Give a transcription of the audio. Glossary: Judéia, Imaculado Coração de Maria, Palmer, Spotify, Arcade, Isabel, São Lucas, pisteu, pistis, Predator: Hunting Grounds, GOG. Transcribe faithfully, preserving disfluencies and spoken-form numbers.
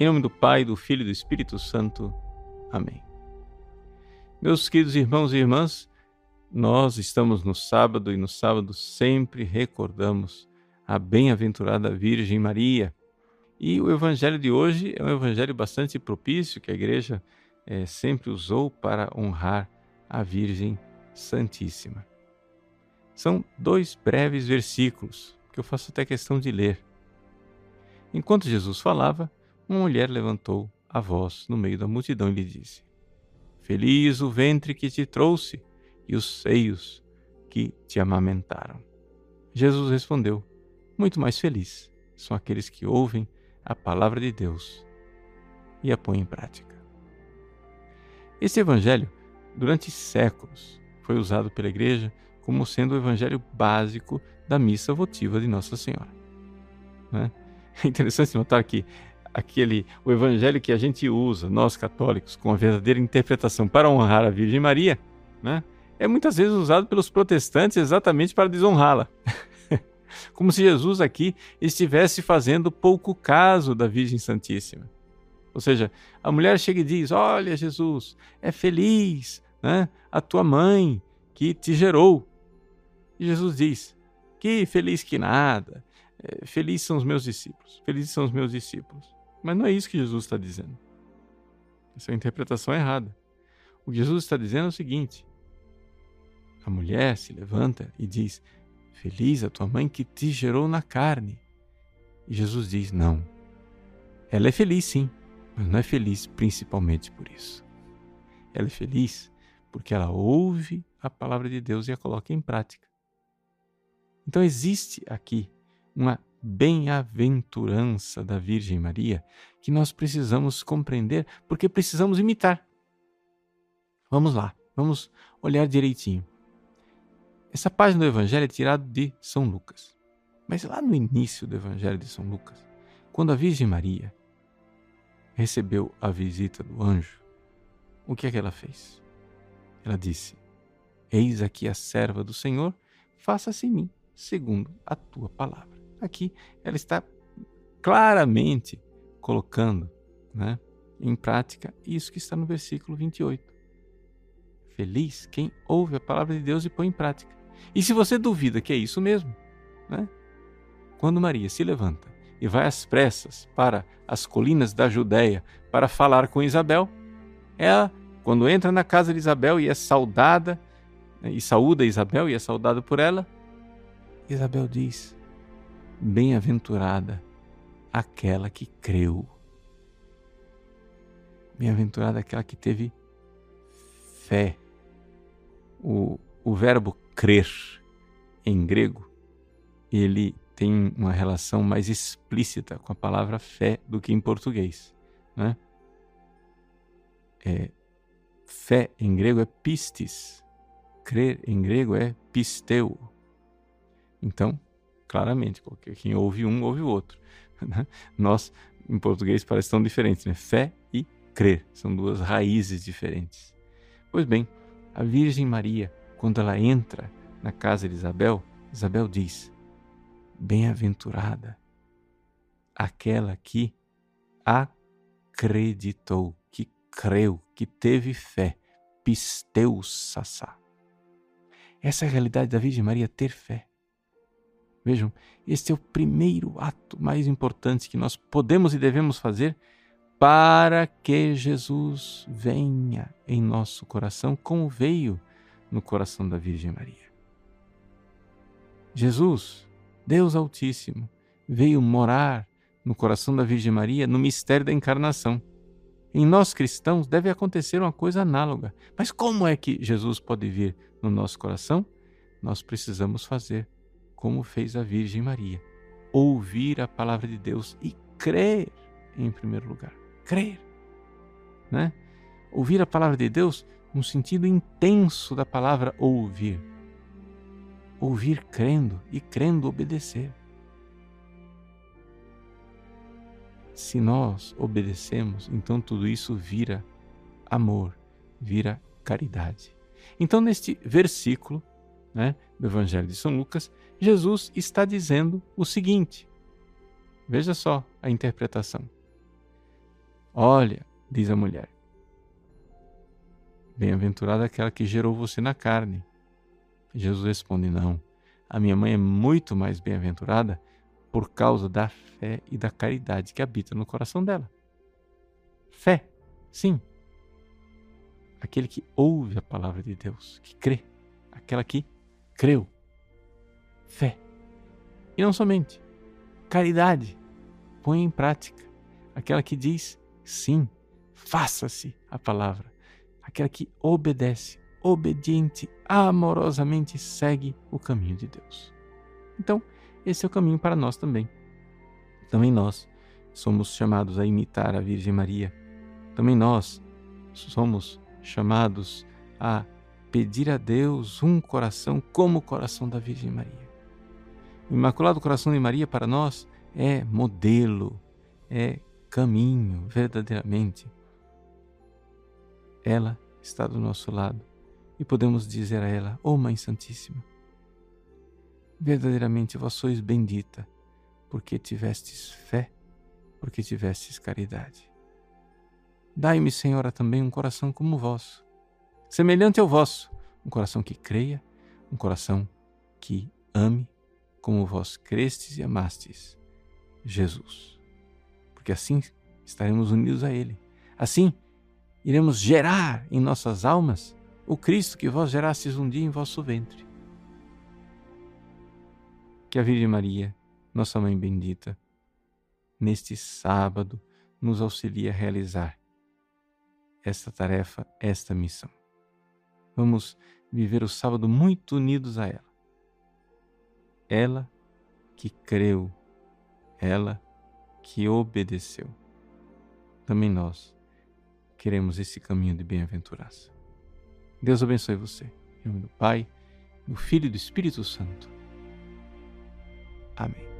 Em nome do Pai, do Filho e do Espírito Santo. Amém. Meus queridos irmãos e irmãs, nós estamos no sábado e no sábado sempre recordamos a bem-aventurada Virgem Maria. E o evangelho de hoje é um evangelho bastante propício que a Igreja eh, sempre usou para honrar a Virgem Santíssima. São dois breves versículos que eu faço até questão de ler. Enquanto Jesus falava, uma mulher levantou a voz no meio da multidão e lhe disse: Feliz o ventre que te trouxe e os seios que te amamentaram. Jesus respondeu: Muito mais feliz são aqueles que ouvem a palavra de Deus e a põem em prática. Este evangelho, durante séculos, foi usado pela Igreja como sendo o evangelho básico da missa votiva de Nossa Senhora. Não é? É interessante notar que Aquele, o evangelho que a gente usa, nós católicos, com a verdadeira interpretação para honrar a Virgem Maria, né, é muitas vezes usado pelos protestantes exatamente para desonrá-la. Como se Jesus aqui estivesse fazendo pouco caso da Virgem Santíssima. Ou seja, a mulher chega e diz: Olha, Jesus, é feliz, né, a tua mãe que te gerou. E Jesus diz: Que feliz que nada, felizes são os meus discípulos, felizes são os meus discípulos. Mas não é isso que Jesus está dizendo. Essa é uma interpretação errada. O que Jesus está dizendo é o seguinte: a mulher se levanta e diz: Feliz a tua mãe que te gerou na carne. E Jesus diz: Não, ela é feliz sim, mas não é feliz principalmente por isso. Ela é feliz porque ela ouve a palavra de Deus e a coloca em prática. Então existe aqui uma bem-aventurança da Virgem Maria que nós precisamos compreender, porque precisamos imitar. Vamos lá, vamos olhar direitinho. Essa página do Evangelho é tirada de São Lucas. Mas lá no início do Evangelho de São Lucas, quando a Virgem Maria recebeu a visita do anjo, o que é que ela fez? Ela disse: Eis aqui a serva do Senhor, faça-se em mim segundo a tua palavra. Aqui ela está claramente colocando, né, em prática isso que está no versículo vinte e oito. Feliz quem ouve a palavra de Deus e põe em prática. E se você duvida que é isso mesmo, né, quando Maria se levanta e vai às pressas para as colinas da Judéia para falar com Isabel, ela, quando entra na casa de Isabel e é saudada, e saúda Isabel e é saudada por ela, Isabel diz: Bem-aventurada aquela que creu. Bem-aventurada aquela que teve fé. O, o verbo crer, em grego, ele tem uma relação mais explícita com a palavra fé do que em português, né? É, fé em grego é pistis. Crer em grego é pisteu. Então, claramente, porque quem ouve um, ouve o outro. Nós, em português, parece tão diferente, né? Fé e crer, são duas raízes diferentes. Pois bem, a Virgem Maria, quando ela entra na casa de Isabel, Isabel diz: Bem-aventurada aquela que acreditou, que creu, que teve fé. Pisteu sassá. Essa é a realidade da Virgem Maria, ter fé. Vejam, este é o primeiro ato mais importante que nós podemos e devemos fazer para que Jesus venha em nosso coração como veio no coração da Virgem Maria. Jesus, Deus Altíssimo, veio morar no coração da Virgem Maria no mistério da encarnação. Em nós cristãos deve acontecer uma coisa análoga. Mas como é que Jesus pode vir no nosso coração? Nós precisamos fazer como fez a Virgem Maria: ouvir a palavra de Deus e crer em primeiro lugar. Crer, né? Ouvir a palavra de Deus no sentido intenso da palavra ouvir. Ouvir crendo e crendo obedecer. Se nós obedecemos, então tudo isso vira amor, vira caridade. Então, neste versículo, né, do Evangelho de São Lucas, Jesus está dizendo o seguinte. Veja só a interpretação. Olha, diz a mulher, bem-aventurada aquela que gerou você na carne. Jesus responde, não, a minha mãe é muito mais bem-aventurada por causa da fé e da caridade que habita no coração dela. Fé, sim. Aquele que ouve a palavra de Deus, que crê, aquela que creu. Fé. E não somente. Caridade, põe em prática. Aquela que diz sim, faça-se a palavra. Aquela que obedece, obediente, amorosamente segue o caminho de Deus. Então, esse é o caminho para nós também. Também nós somos chamados a imitar a Virgem Maria. Também nós somos chamados a pedir a Deus um coração como o coração da Virgem Maria. O Imaculado Coração de Maria para nós é modelo, é caminho, verdadeiramente. Ela está do nosso lado e podemos dizer a ela, ó Mãe Santíssima, verdadeiramente vós sois bendita, porque tivestes fé, porque tivestes caridade. Dai-me, Senhora, também um coração como o vosso, semelhante ao vosso, um coração que creia, um coração que ame, como vós crestes e amastes, Jesus. Porque assim estaremos unidos a Ele. Assim iremos gerar em nossas almas o Cristo que vós gerastes um dia em vosso ventre. Que a Virgem Maria, nossa Mãe bendita, neste sábado nos auxilie a realizar esta tarefa, esta missão. Vamos viver o sábado muito unidos a ela. Ela que creu, ela que obedeceu. Também nós queremos esse caminho de bem-aventurança. Deus abençoe você. Em nome do Pai, do Filho e do Espírito Santo. Amém.